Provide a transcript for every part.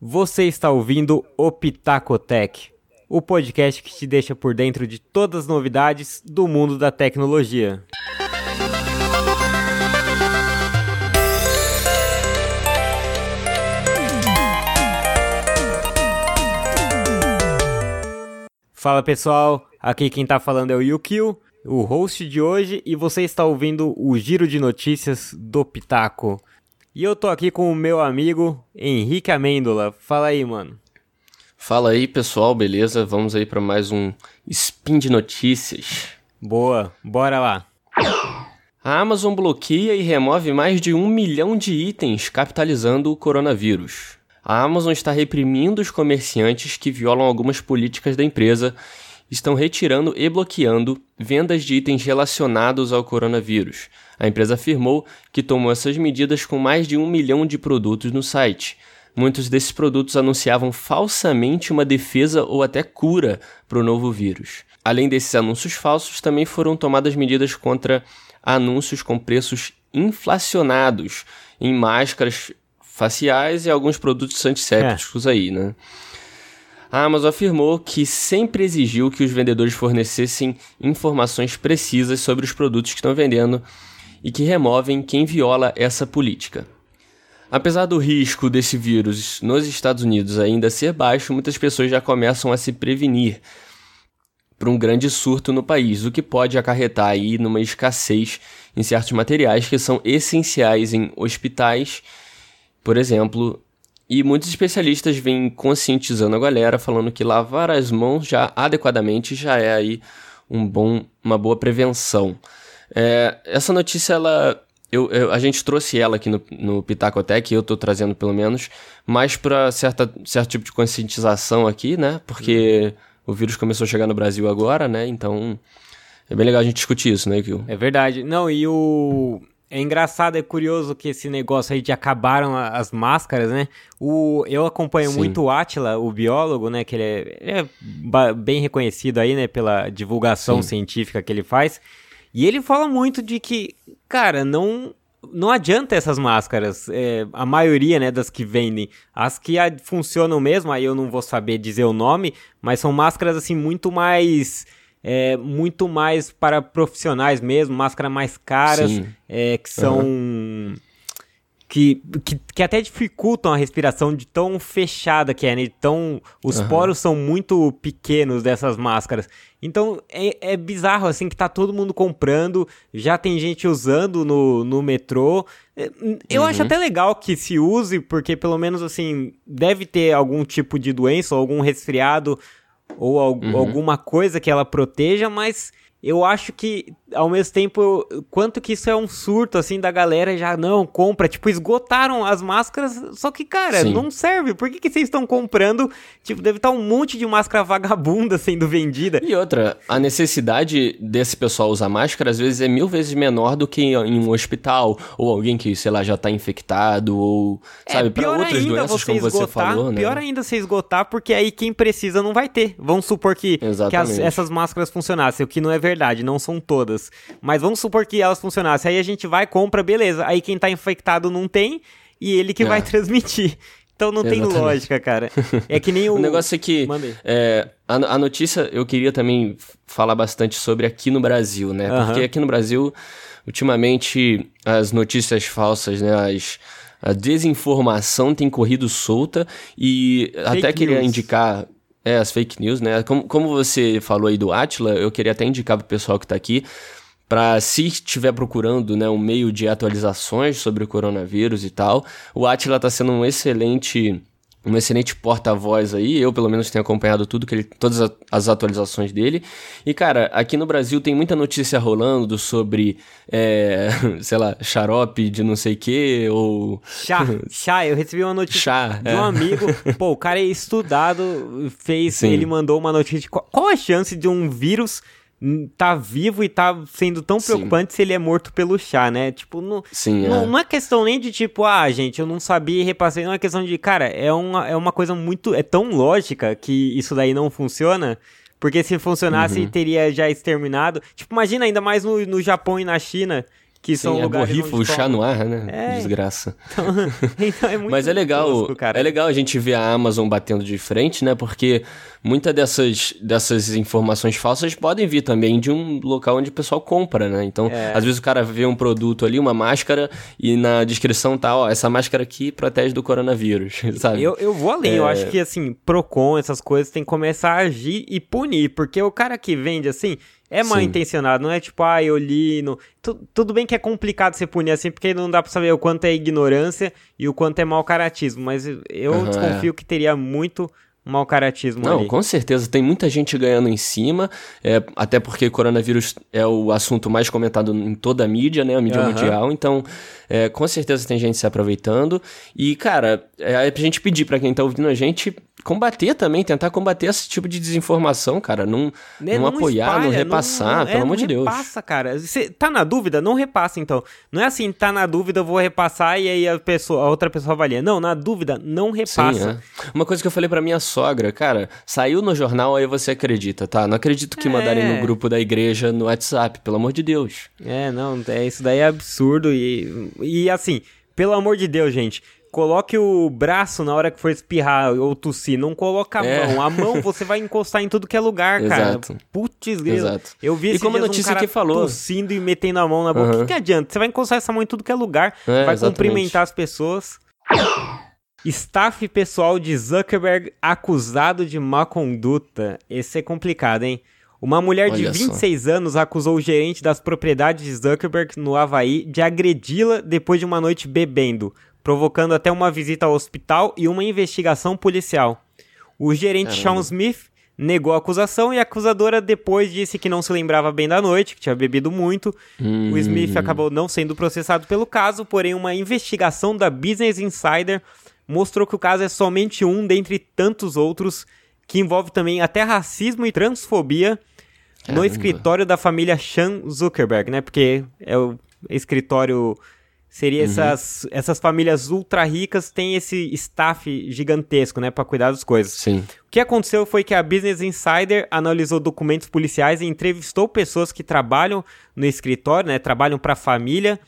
Você está ouvindo o Pitaco Tech, o podcast que te deixa por dentro de todas as novidades do mundo da tecnologia. Fala pessoal, aqui quem está falando é o Yu-Kyu, o host de hoje, e você está ouvindo o Giro de Notícias do Pitaco. E eu tô aqui com o meu amigo Henrique Amêndola. Fala aí, mano. Fala aí, pessoal, beleza? Vamos aí para mais um Spin de Notícias. Boa, bora lá. A Amazon bloqueia e remove mais de 1 milhão de itens capitalizando o coronavírus. A Amazon está reprimindo os comerciantes que violam algumas políticas da empresa, estão retirando e bloqueando vendas de itens relacionados ao coronavírus. A empresa afirmou que tomou essas medidas com mais de 1 milhão de produtos no site. Muitos desses produtos anunciavam falsamente uma defesa ou até cura para o novo vírus. Além desses anúncios falsos, também foram tomadas medidas contra anúncios com preços inflacionados em máscaras faciais e alguns produtos antissépticos aí, né? A Amazon afirmou que sempre exigiu que os vendedores fornecessem informações precisas sobre os produtos que estão vendendo e que removem quem viola essa política. Apesar do risco desse vírus nos Estados Unidos ainda ser baixo, muitas pessoas já começam a se prevenir para um grande surto no país, o que pode acarretar aí numa escassez em certos materiais que são essenciais em hospitais, por exemplo. E muitos especialistas vêm conscientizando a galera, falando que lavar as mãos já adequadamente já é aí uma boa prevenção. Essa notícia, a gente trouxe ela aqui no Pitacotec, eu estou trazendo pelo menos, mais para certo tipo de conscientização aqui, né? Porque o vírus começou a chegar no Brasil agora, né? Então é bem legal a gente discutir isso, né, Gil? É verdade. Não, e o... É engraçado, é curioso que esse negócio aí de acabaram as máscaras, né? Eu acompanho Sim. muito o Atila, o biólogo, né? Que ele é bem reconhecido aí, né? Pela divulgação Sim. científica que ele faz. E ele fala muito de que, cara, não adianta essas máscaras. A maioria, né, das que vendem. As que funcionam mesmo, aí eu não vou saber dizer o nome, mas são máscaras, assim, muito mais para profissionais mesmo, máscaras mais caras, que são... Uhum. Que até dificultam a respiração de tão fechada que é, né? Então, os poros são muito pequenos dessas máscaras. Então, é bizarro, assim, que tá todo mundo comprando, já tem gente usando no metrô. Eu acho até legal que se use, porque pelo menos, assim, deve ter algum tipo de doença ou algum resfriado, ou alguma coisa que ela proteja, mas eu acho que, ao mesmo tempo, quanto que isso é um surto, assim, da galera já não compra, tipo, esgotaram as máscaras, só que, cara, Sim. não serve, por que vocês estão comprando? Tipo, deve estar um monte de máscara vagabunda sendo vendida. E outra, a necessidade desse pessoal usar máscara, às vezes, é 1000 vezes menor do que em um hospital, ou alguém que, sei lá, já está infectado, ou, sabe, para outras doenças, como você falou, né? Pior ainda você esgotar, porque aí quem precisa não vai ter. Vamos supor que essas máscaras funcionassem, o que não é verdade, não são todas, mas vamos supor que elas funcionassem, aí a gente vai, compra, beleza, aí quem tá infectado não tem, e ele que vai transmitir, então não tem lógica, cara, é que nem o... O negócio é que, a notícia eu queria também falar bastante sobre aqui no Brasil, né, porque aqui no Brasil, ultimamente, as notícias falsas, né, a desinformação tem corrido solta, e fake até queria news. Indicar... as fake news, né? Como você falou aí do Atila, eu queria até indicar pro pessoal que tá aqui, para se estiver procurando, né, um meio de atualizações sobre o coronavírus e tal, o Atila tá sendo um excelente porta-voz aí, eu pelo menos tenho acompanhado todas as atualizações dele, e cara, aqui no Brasil tem muita notícia rolando sobre, sei lá, xarope de não sei o que, ou... Chá, eu recebi uma notícia de um amigo, pô, o cara é estudado, Sim. ele mandou uma notícia de qual a chance de um vírus... tá vivo e tá sendo tão preocupante se ele é morto pelo chá, né? Tipo, não é questão nem de tipo, gente, eu não sabia e repassei, não é questão de, cara, é uma coisa muito, é tão lógica que isso daí não funciona, porque se funcionasse teria já exterminado. Tipo, imagina ainda mais no Japão e na China, Que são lugares borrifa o chá no ar, né? Desgraça. Então é muito Mas é legal, tosco, cara. É legal a gente ver a Amazon batendo de frente, né? Porque muitas dessas informações falsas podem vir também de um local onde o pessoal compra, né? Então, às vezes o cara vê um produto ali, uma máscara, e na descrição tá, ó, essa máscara aqui protege do coronavírus, sabe? Eu vou além, eu acho que, assim, Procon, essas coisas, tem que começar a agir e punir, porque o cara que vende, assim... É mal intencionado, não é tipo, eu li... No... Tudo bem que é complicado você punir assim, porque não dá pra saber o quanto é ignorância e o quanto é mal-caratismo, mas eu desconfio que teria muito mal-caratismo ali. Não, com certeza, tem muita gente ganhando em cima, até porque coronavírus é o assunto mais comentado em toda a mídia, né, a mídia mundial, então com certeza tem gente se aproveitando e, cara, é pra gente pedir pra quem tá ouvindo a gente... combater também, tentar combater esse tipo de desinformação, cara, não apoiar, espalha, não repassar, pelo amor de Deus. Não repassa, cara, você tá na dúvida, não repassa então, não é assim, tá na dúvida eu vou repassar e aí a outra pessoa avalia, não, na dúvida, não repassa. Sim, uma coisa que eu falei pra minha sogra, cara, saiu no jornal, aí você acredita, tá, não acredito que mandarem no grupo da igreja, no WhatsApp, pelo amor de Deus. Isso daí é absurdo e assim, pelo amor de Deus, gente, coloque o braço na hora que for espirrar ou tossir, não coloca a mão. A mão você vai encostar em tudo que é lugar, cara. Exato. Putz, exato. Eu vi esse um cara que falou... tossindo e metendo a mão na boca. O que adianta? Você vai encostar essa mão em tudo que é lugar, vai cumprimentar as pessoas. Staff pessoal de Zuckerberg acusado de má conduta. Esse é complicado, hein? Uma mulher de 26 anos acusou o gerente das propriedades de Zuckerberg no Havaí de agredi-la depois de uma noite bebendo, provocando até uma visita ao hospital e uma investigação policial. O gerente Sean Smith negou a acusação e a acusadora depois disse que não se lembrava bem da noite, que tinha bebido muito. O Smith acabou não sendo processado pelo caso, porém uma investigação da Business Insider mostrou que o caso é somente um dentre tantos outros, que envolve também até racismo e transfobia no escritório da família Chan Zuckerberg, né? Porque é o escritório... Seria essas famílias ultra ricas têm esse staff gigantesco, né, para cuidar das coisas. Sim. O que aconteceu foi que a Business Insider analisou documentos policiais e entrevistou pessoas que trabalham no escritório, né, trabalham para a família,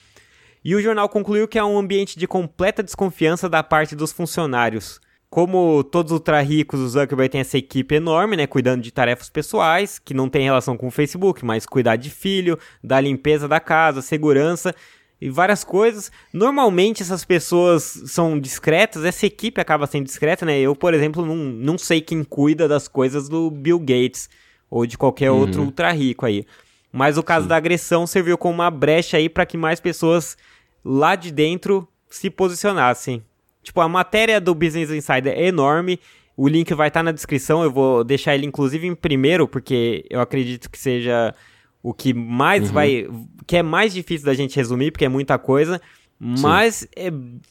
e o jornal concluiu que é um ambiente de completa desconfiança da parte dos funcionários. Como todos os ultra ricos, o Zuckerberg tem essa equipe enorme, né, cuidando de tarefas pessoais, que não tem relação com o Facebook, mas cuidar de filho, da limpeza da casa, segurança... e várias coisas. Normalmente essas pessoas são discretas, essa equipe acaba sendo discreta, né? Eu, por exemplo, não sei quem cuida das coisas do Bill Gates ou de qualquer outro ultra rico aí. Mas o caso da agressão serviu como uma brecha aí para que mais pessoas lá de dentro se posicionassem. Tipo, a matéria do Business Insider é enorme, o link vai estar na descrição, eu vou deixar ele inclusive em primeiro, porque eu acredito que seja... o que mais que é mais difícil da gente resumir, porque é muita coisa, mas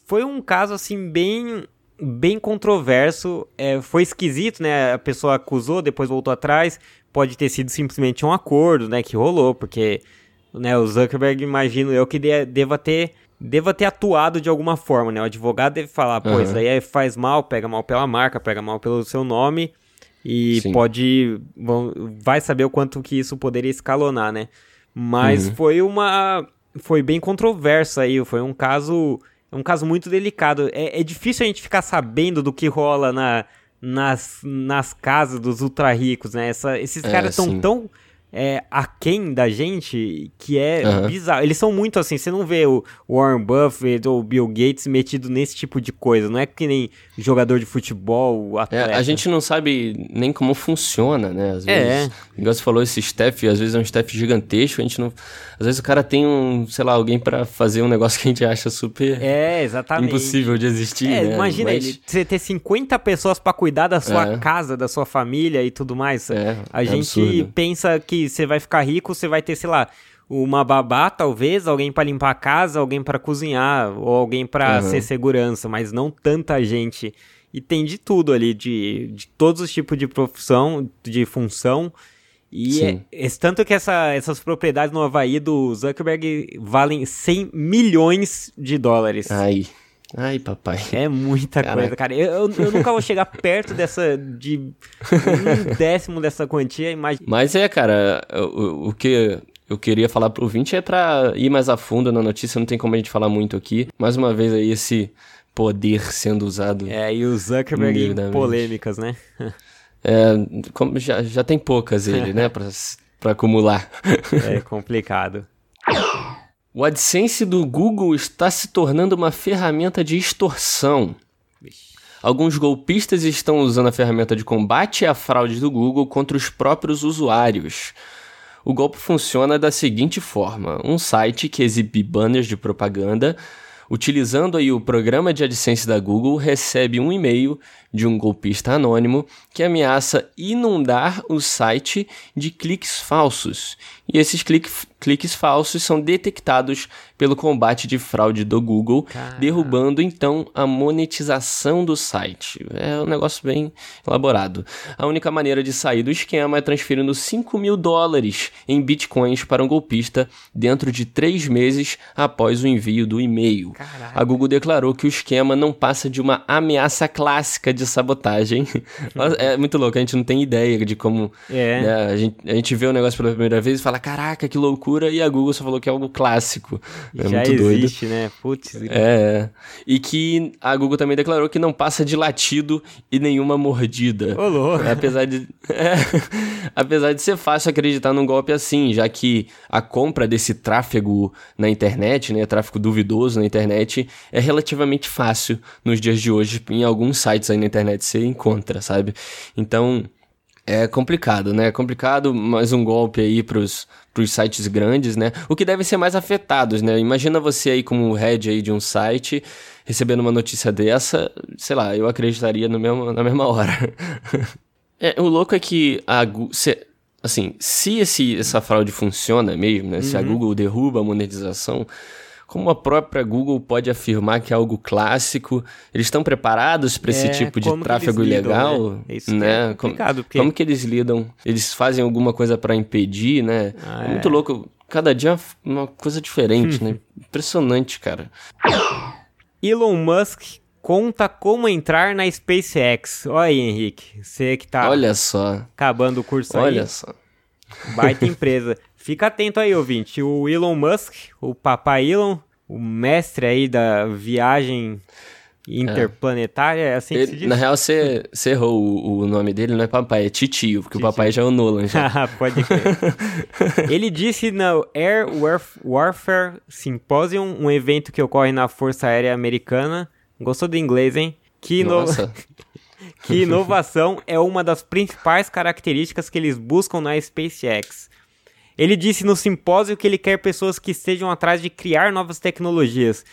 foi um caso, assim, bem controverso, foi esquisito, né, a pessoa acusou, depois voltou atrás, pode ter sido simplesmente um acordo, né, que rolou, porque, né, o Zuckerberg, imagino eu, que deva ter atuado de alguma forma, né, o advogado deve falar, pô, isso aí faz mal, pega mal pela marca, pega mal pelo seu nome... E vai saber o quanto que isso poderia escalonar, né? Mas foi bem controverso aí, foi um caso muito delicado. É difícil a gente ficar sabendo do que rola nas casas dos ultra ricos, né? Esses caras estão tão aquém da gente que é bizarro. Eles são muito assim, você não vê o Warren Buffett ou o Bill Gates metido nesse tipo de coisa, não é que nem jogador de futebol, atleta. A gente não sabe nem como funciona, né? Às vezes, igual você falou, esse staff, às vezes é um staff gigantesco, a gente não... Às vezes o cara tem alguém pra fazer um negócio que a gente acha super impossível de existir, né? Imagina você ter 50 pessoas pra cuidar da sua casa, da sua família e tudo mais. A gente absurdo. Pensa que você vai ficar rico, você vai ter, sei lá, uma babá, talvez, alguém pra limpar a casa, alguém pra cozinhar, ou alguém pra ser segurança, mas não tanta gente. E tem de tudo ali, de todos os tipos de profissão, de função, e tanto que essas propriedades no Havaí do Zuckerberg valem $100 milhões. Ai, papai. É muita coisa, cara. Eu nunca vou chegar perto dessa... de um décimo dessa quantia, imagina. Mas cara, o que eu queria falar pro ouvinte é para ir mais a fundo na notícia, não tem como a gente falar muito aqui. Mais uma vez aí esse poder sendo usado. É, e o Zuckerberg em polêmicas, né? É, como já tem poucas ele, né, para acumular. É complicado. O AdSense do Google está se tornando uma ferramenta de extorsão. Alguns golpistas estão usando a ferramenta de combate à fraude do Google contra os próprios usuários. O golpe funciona da seguinte forma: um site que exibe banners de propaganda, utilizando aí o programa de AdSense da Google, recebe um e-mail de um golpista anônimo que ameaça inundar o site de cliques falsos. E esses cliques falsos são detectados pelo combate de fraude do Google, derrubando então a monetização do site. É um negócio bem elaborado. A única maneira de sair do esquema é transferindo $5.000 em bitcoins para um golpista dentro de 3 meses após o envio do e-mail. Caraca. A Google declarou que o esquema não passa de uma ameaça clássica de sabotagem. É muito louco, a gente não tem ideia de como... É. Né, a gente vê o negócio pela primeira vez e fala, caraca, que loucura, e a Google só falou que é algo clássico. É já muito doido. Existe, né? Putz. É. E que a Google também declarou que não passa de latido e nenhuma mordida. Ô, louco. Apesar de ser fácil acreditar num golpe assim, já que a compra desse tráfego na internet, né, tráfego duvidoso na internet, é relativamente fácil nos dias de hoje. Em alguns sites aí na internet você encontra, sabe? Então... é complicado, né? É complicado, mais um golpe aí pros sites grandes, né? O que devem ser mais afetados, né? Imagina você aí como head aí de um site, recebendo uma notícia dessa, sei lá, eu acreditaria na mesma hora. O louco é que essa fraude funciona mesmo, né? Uhum. Se a Google derruba a monetização... como a própria Google pode afirmar que é algo clássico? Eles estão preparados para esse tipo de tráfego ilegal? Né? É isso, né? É complicado. Como que eles lidam? Eles fazem alguma coisa para impedir, né? Ah, é muito louco. Cada dia uma coisa diferente, né? Impressionante, cara. Elon Musk conta como entrar na SpaceX. Olha aí, Henrique. Você que tá acabando o curso aí. Olha só. Baita empresa. Fica atento aí, ouvinte. O Elon Musk, o papai Elon, o mestre aí da viagem interplanetária, é assim que se diz? Na real, você errou o nome dele, não é papai, é titio, porque o papai já é o Nolan. Já. Pode crer. Ele disse no Air Warfare Symposium, um evento que ocorre na Força Aérea Americana, gostou do inglês, hein? Que inovação é uma das principais características que eles buscam na SpaceX. Ele disse no simpósio que ele quer pessoas que estejam atrás de criar novas tecnologias.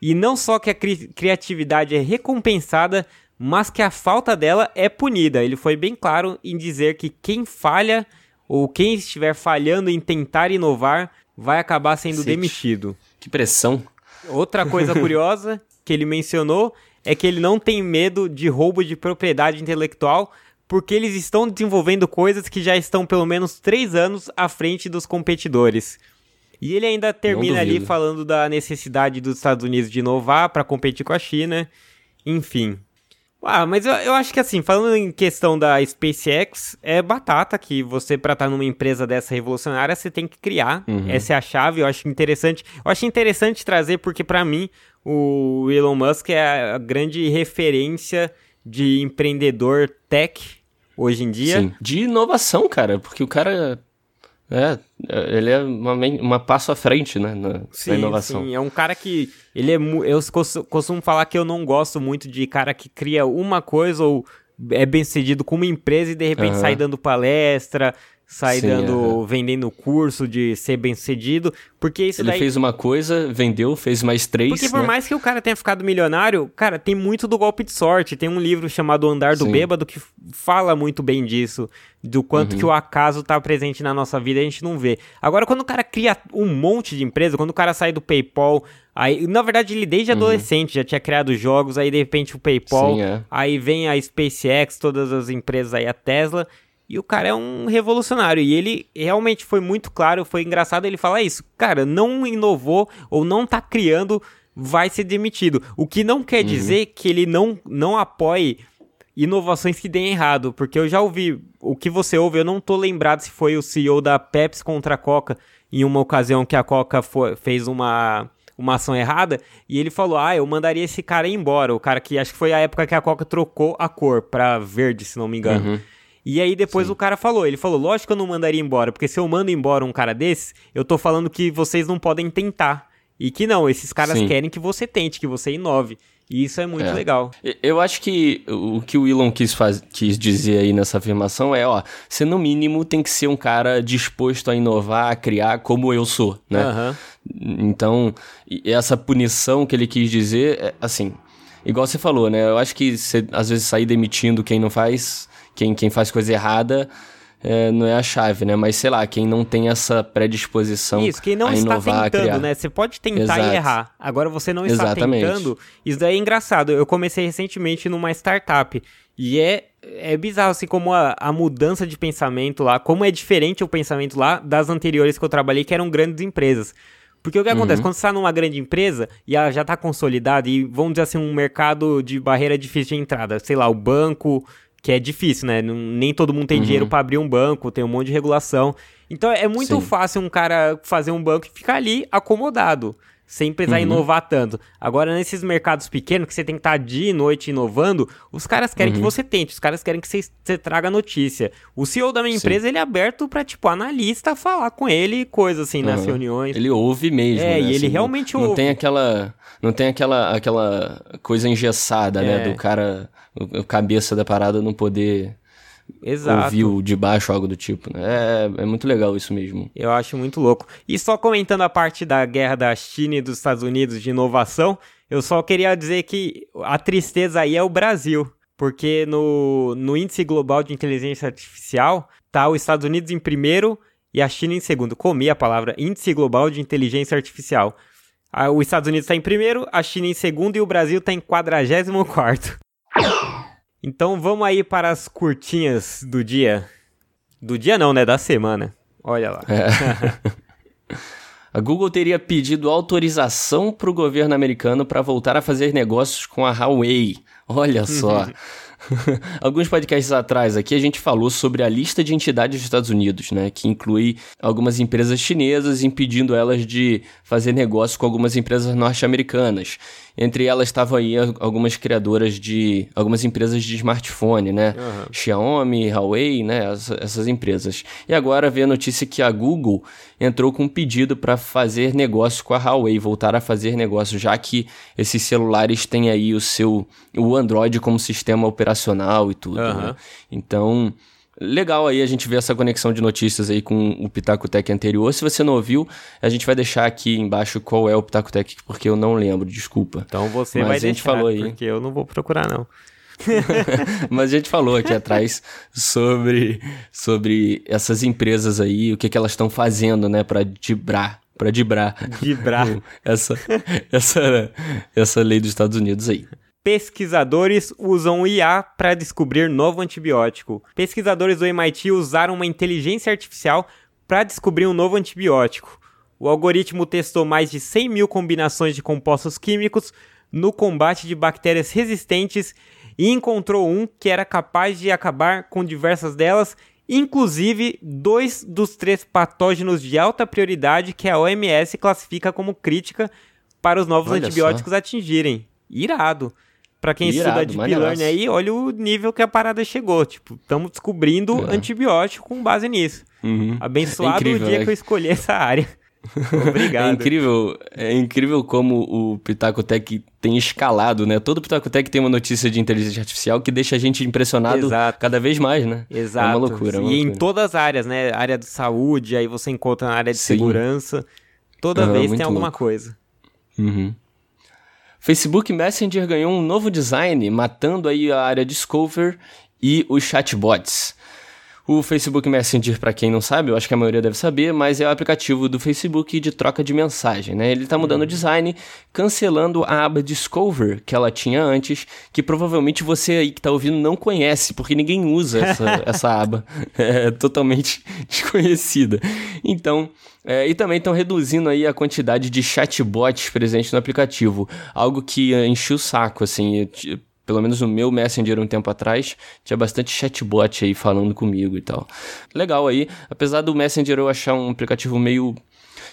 E não só que a criatividade é recompensada, mas que a falta dela é punida. Ele foi bem claro em dizer que quem falha ou quem estiver falhando em tentar inovar vai acabar sendo demitido. Que pressão. Outra coisa curiosa que ele mencionou é que ele não tem medo de roubo de propriedade intelectual, porque eles estão desenvolvendo coisas que já estão pelo menos 3 anos à frente dos competidores. E ele ainda termina ali falando da necessidade dos Estados Unidos de inovar para competir com a China, enfim. Ah, mas eu acho que assim, falando em questão da SpaceX, é batata que você, para estar numa empresa dessa revolucionária, você tem que criar. Uhum. Essa é a chave, eu acho interessante. Eu acho interessante trazer, porque para mim, o Elon Musk é a grande referência de empreendedor tech hoje em dia. Sim, de inovação, cara, porque o cara ele é uma passo à frente, né, na inovação. Sim, é um cara que, eu costumo falar que eu não gosto muito de cara que cria uma coisa ou é bem sucedido com uma empresa e de repente sai dando palestra, vendendo curso de ser bem sucedido, porque isso Ele fez uma coisa, vendeu, fez mais 3, porque por mais que o cara tenha ficado milionário, cara, tem muito do golpe de sorte. Tem um livro chamado O Andar do Bêbado que fala muito bem disso, do quanto que o acaso tá presente na nossa vida e a gente não vê. Agora, quando o cara cria um monte de empresa, quando o cara sai do PayPal, aí, na verdade, ele desde adolescente já tinha criado jogos, aí de repente o PayPal, aí vem a SpaceX, todas as empresas aí, a Tesla... E o cara é um revolucionário, e ele realmente foi muito claro, foi engraçado ele falar isso. Cara, não inovou ou não tá criando, vai ser demitido. O que não quer dizer que ele não apoie inovações que deem errado, porque eu já ouvi, o que você ouve, eu não tô lembrado se foi o CEO da Pepsi contra a Coca, em uma ocasião que a Coca fez uma ação errada, e ele falou, eu mandaria esse cara embora, o cara que, acho que foi a época que a Coca trocou a cor pra verde, se não me engano. Uhum. E aí depois Sim. O cara falou, ele falou, lógico que eu não mandaria embora, porque se eu mando embora um cara desse, eu tô falando que vocês não podem tentar, e que não, esses caras Sim. querem que você tente, que você inove. E isso é muito legal. Eu acho que o que o Elon quis dizer aí nessa afirmação é, você no mínimo tem que ser um cara disposto a inovar, a criar como eu sou, né? Uhum. Então, essa punição que ele quis dizer, assim, igual você falou, né? Eu acho que você, às vezes, sair demitindo quem não faz, quem faz coisa errada... não é a chave, né? Mas, sei lá, quem não tem essa predisposição a inovar, quem não está tentando, né? Você pode tentar e errar. Agora, você não está tentando. Isso daí é engraçado. Eu comecei recentemente numa startup. E é bizarro, assim, como a mudança de pensamento lá, como é diferente o pensamento lá das anteriores que eu trabalhei, que eram grandes empresas. Porque o que acontece? Uhum. Quando você está numa grande empresa e ela já está consolidada e, vamos dizer assim, um mercado de barreira difícil de entrada. Sei lá, o banco... que é difícil, né? Nem todo mundo tem dinheiro pra abrir um banco, tem um monte de regulação. Então, é muito fácil um cara fazer um banco e ficar ali acomodado, sem precisar inovar tanto. Agora, nesses mercados pequenos, que você tem que estar dia e noite inovando, os caras querem que você tente, os caras querem que você traga notícia. O CEO da minha empresa, ele é aberto pra, tipo, analista falar com ele e coisa, assim, nas reuniões. Ele ouve mesmo, né? E ele assim, realmente ouve. Não tem aquela coisa engessada, né? Do cara... o cabeça da parada não poder ouvir o de baixo, algo do tipo, né? É muito legal isso mesmo. Eu acho muito louco. E só comentando a parte da guerra da China e dos Estados Unidos de inovação, eu só queria dizer que a tristeza aí é o Brasil, porque no índice global de inteligência artificial, tá os Estados Unidos em primeiro e a China em segundo. Comi a palavra índice global de inteligência artificial. Os Estados Unidos tá em primeiro, a China em segundo e o Brasil tá em 44º. Então vamos aí para as curtinhas do dia. Do dia não, né? Da semana. Olha lá. A Google teria pedido autorização para o governo americano para voltar a fazer negócios com a Huawei. Olha só. Alguns podcasts atrás aqui a gente falou sobre a lista de entidades dos Estados Unidos, né, que inclui algumas empresas chinesas impedindo elas de fazer negócio com algumas empresas norte-americanas. Entre elas estavam aí algumas criadoras de algumas empresas de smartphone, né, Xiaomi, Huawei, né, essas empresas. E agora veio a notícia que a Google entrou com um pedido para fazer negócio com a Huawei, voltar a fazer negócio, já que esses celulares têm aí o Android como sistema operacional e tudo, né? Então, legal aí a gente ver essa conexão de notícias aí com o Pitaco Tech anterior. Se você não ouviu, a gente vai deixar aqui embaixo qual é o Pitaco Tech, porque eu não lembro, desculpa. Então você mas vai a gente deixar, falou aí... porque eu não vou procurar não. Mas a gente falou aqui atrás sobre essas empresas aí, o que elas estão fazendo, né, para dibrar. essa lei dos Estados Unidos aí. Pesquisadores usam IA para descobrir novo antibiótico. Pesquisadores do MIT usaram uma inteligência artificial para descobrir um novo antibiótico. O algoritmo testou mais de 100 mil combinações de compostos químicos no combate de bactérias resistentes e encontrou um que era capaz de acabar com diversas delas, inclusive 2 dos 3 patógenos de alta prioridade que a OMS classifica como crítica para os novos antibióticos atingirem. Irado! Pra quem estuda Deep Learning aí, olha o nível que a parada chegou. Tipo, estamos descobrindo antibiótico com base nisso. Abençoado incrível, o dia que eu escolhi essa área. Obrigado. É incrível como o Pitaco Tech tem escalado, né? Todo Pitaco Tech tem uma notícia de inteligência artificial que deixa a gente impressionado cada vez mais, né? Exato. É uma loucura. Em todas as áreas, né? A área de saúde, aí você encontra na área de segurança. Toda vez tem alguma coisa. Facebook Messenger ganhou um novo design, matando aí a área Discover e os chatbots. O Facebook Messenger, para quem não sabe, eu acho que a maioria deve saber, mas é o aplicativo do Facebook de troca de mensagem, né? Ele está mudando o design, cancelando a aba Discover que ela tinha antes, que provavelmente você aí que está ouvindo não conhece, porque ninguém usa essa aba. É totalmente desconhecida. Então... e também estão reduzindo aí a quantidade de chatbots presentes no aplicativo, algo que enche o saco, assim, pelo menos no meu Messenger um tempo atrás, tinha bastante chatbot aí falando comigo e tal. Legal aí, apesar do Messenger eu achar um aplicativo meio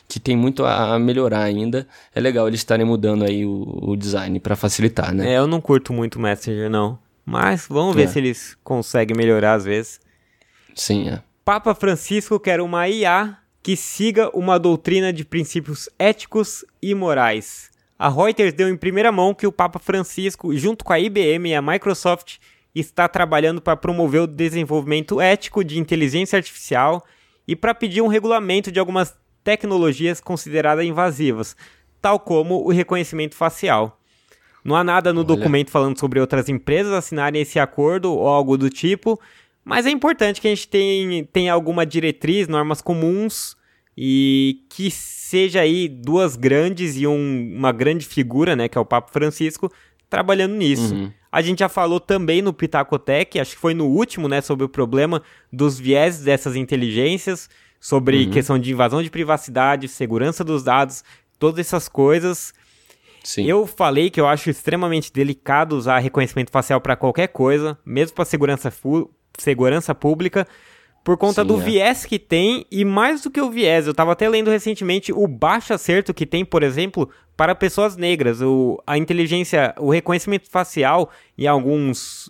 que tem muito a melhorar ainda, é legal eles estarem mudando aí o design pra facilitar, né? É, eu não curto muito o Messenger não, mas vamos ver se eles conseguem melhorar às vezes. Sim, é. Papa Francisco quer uma IA que siga uma doutrina de princípios éticos e morais. A Reuters deu em primeira mão que o Papa Francisco, junto com a IBM e a Microsoft, está trabalhando para promover o desenvolvimento ético de inteligência artificial e para pedir um regulamento de algumas tecnologias consideradas invasivas, tal como o reconhecimento facial. Não há nada no documento falando sobre outras empresas assinarem esse acordo ou algo do tipo, mas é importante que a gente tenha alguma diretriz, normas comuns, e que seja aí duas grandes e uma grande figura, né, que é o Papa Francisco, trabalhando nisso. Uhum. A gente já falou também no Pitacotec, acho que foi no último, né, sobre o problema dos vieses dessas inteligências, sobre questão de invasão de privacidade, segurança dos dados, todas essas coisas. Sim. Eu falei que eu acho extremamente delicado usar reconhecimento facial para qualquer coisa, mesmo para segurança pública, por conta do viés que tem, e mais do que o viés, eu estava até lendo recentemente o baixo acerto que tem, por exemplo, para pessoas negras. O reconhecimento facial em alguns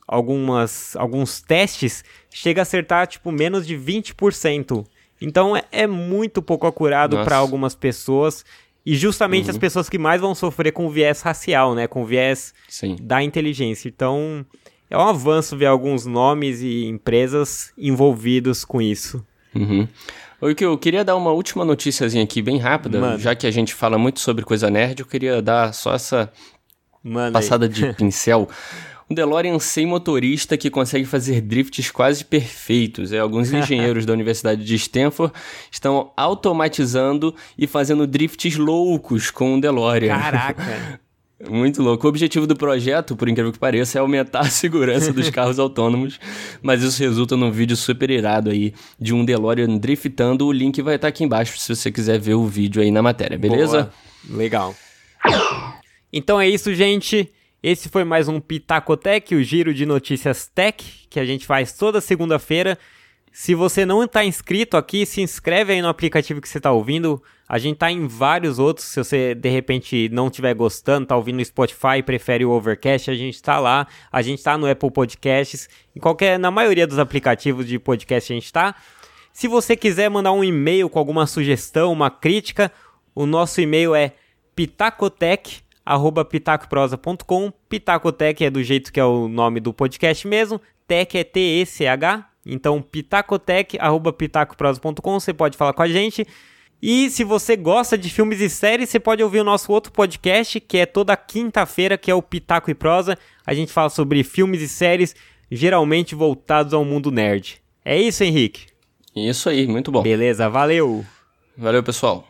testes chega a acertar, tipo, menos de 20%. Então é muito pouco acurado para algumas pessoas, e justamente as pessoas que mais vão sofrer com o viés racial, né? Com o viés da inteligência. Então... é um avanço ver alguns nomes e empresas envolvidos com isso. Uhum. Eu queria dar uma última noticiazinha aqui, bem rápida. Mano. Já que a gente fala muito sobre coisa nerd, eu queria dar só essa passada de pincel. Um DeLorean sem motorista que consegue fazer drifts quase perfeitos. Alguns engenheiros da Universidade de Stanford estão automatizando e fazendo drifts loucos com o DeLorean. Caraca! Muito louco. O objetivo do projeto, por incrível que pareça, é aumentar a segurança dos carros autônomos, mas isso resulta num vídeo super irado aí de um DeLorean driftando. O link vai estar aqui embaixo se você quiser ver o vídeo aí na matéria, beleza? Boa. Legal. Então é isso, gente. Esse foi mais um Pitacotec, o giro de notícias tech, que a gente faz toda segunda-feira. Se você não está inscrito aqui, se inscreve aí no aplicativo que você está ouvindo. A gente está em vários outros. Se você, de repente, não estiver gostando, está ouvindo no Spotify, prefere o Overcast, a gente está lá. A gente está no Apple Podcasts. Na maioria dos aplicativos de podcast a gente está. Se você quiser mandar um e-mail com alguma sugestão, uma crítica, o nosso e-mail é pitacotec@pitacoprosa.com. Pitacotec é do jeito que é o nome do podcast mesmo. Tech é T-E-C-H. Então, pitacotec@pitacoprosa.com, você pode falar com a gente. E se você gosta de filmes e séries, você pode ouvir o nosso outro podcast, que é toda quinta-feira, que é o Pitaco e Prosa. A gente fala sobre filmes e séries, geralmente voltados ao mundo nerd. É isso, Henrique? Isso aí, muito bom. Beleza, valeu. Valeu, pessoal.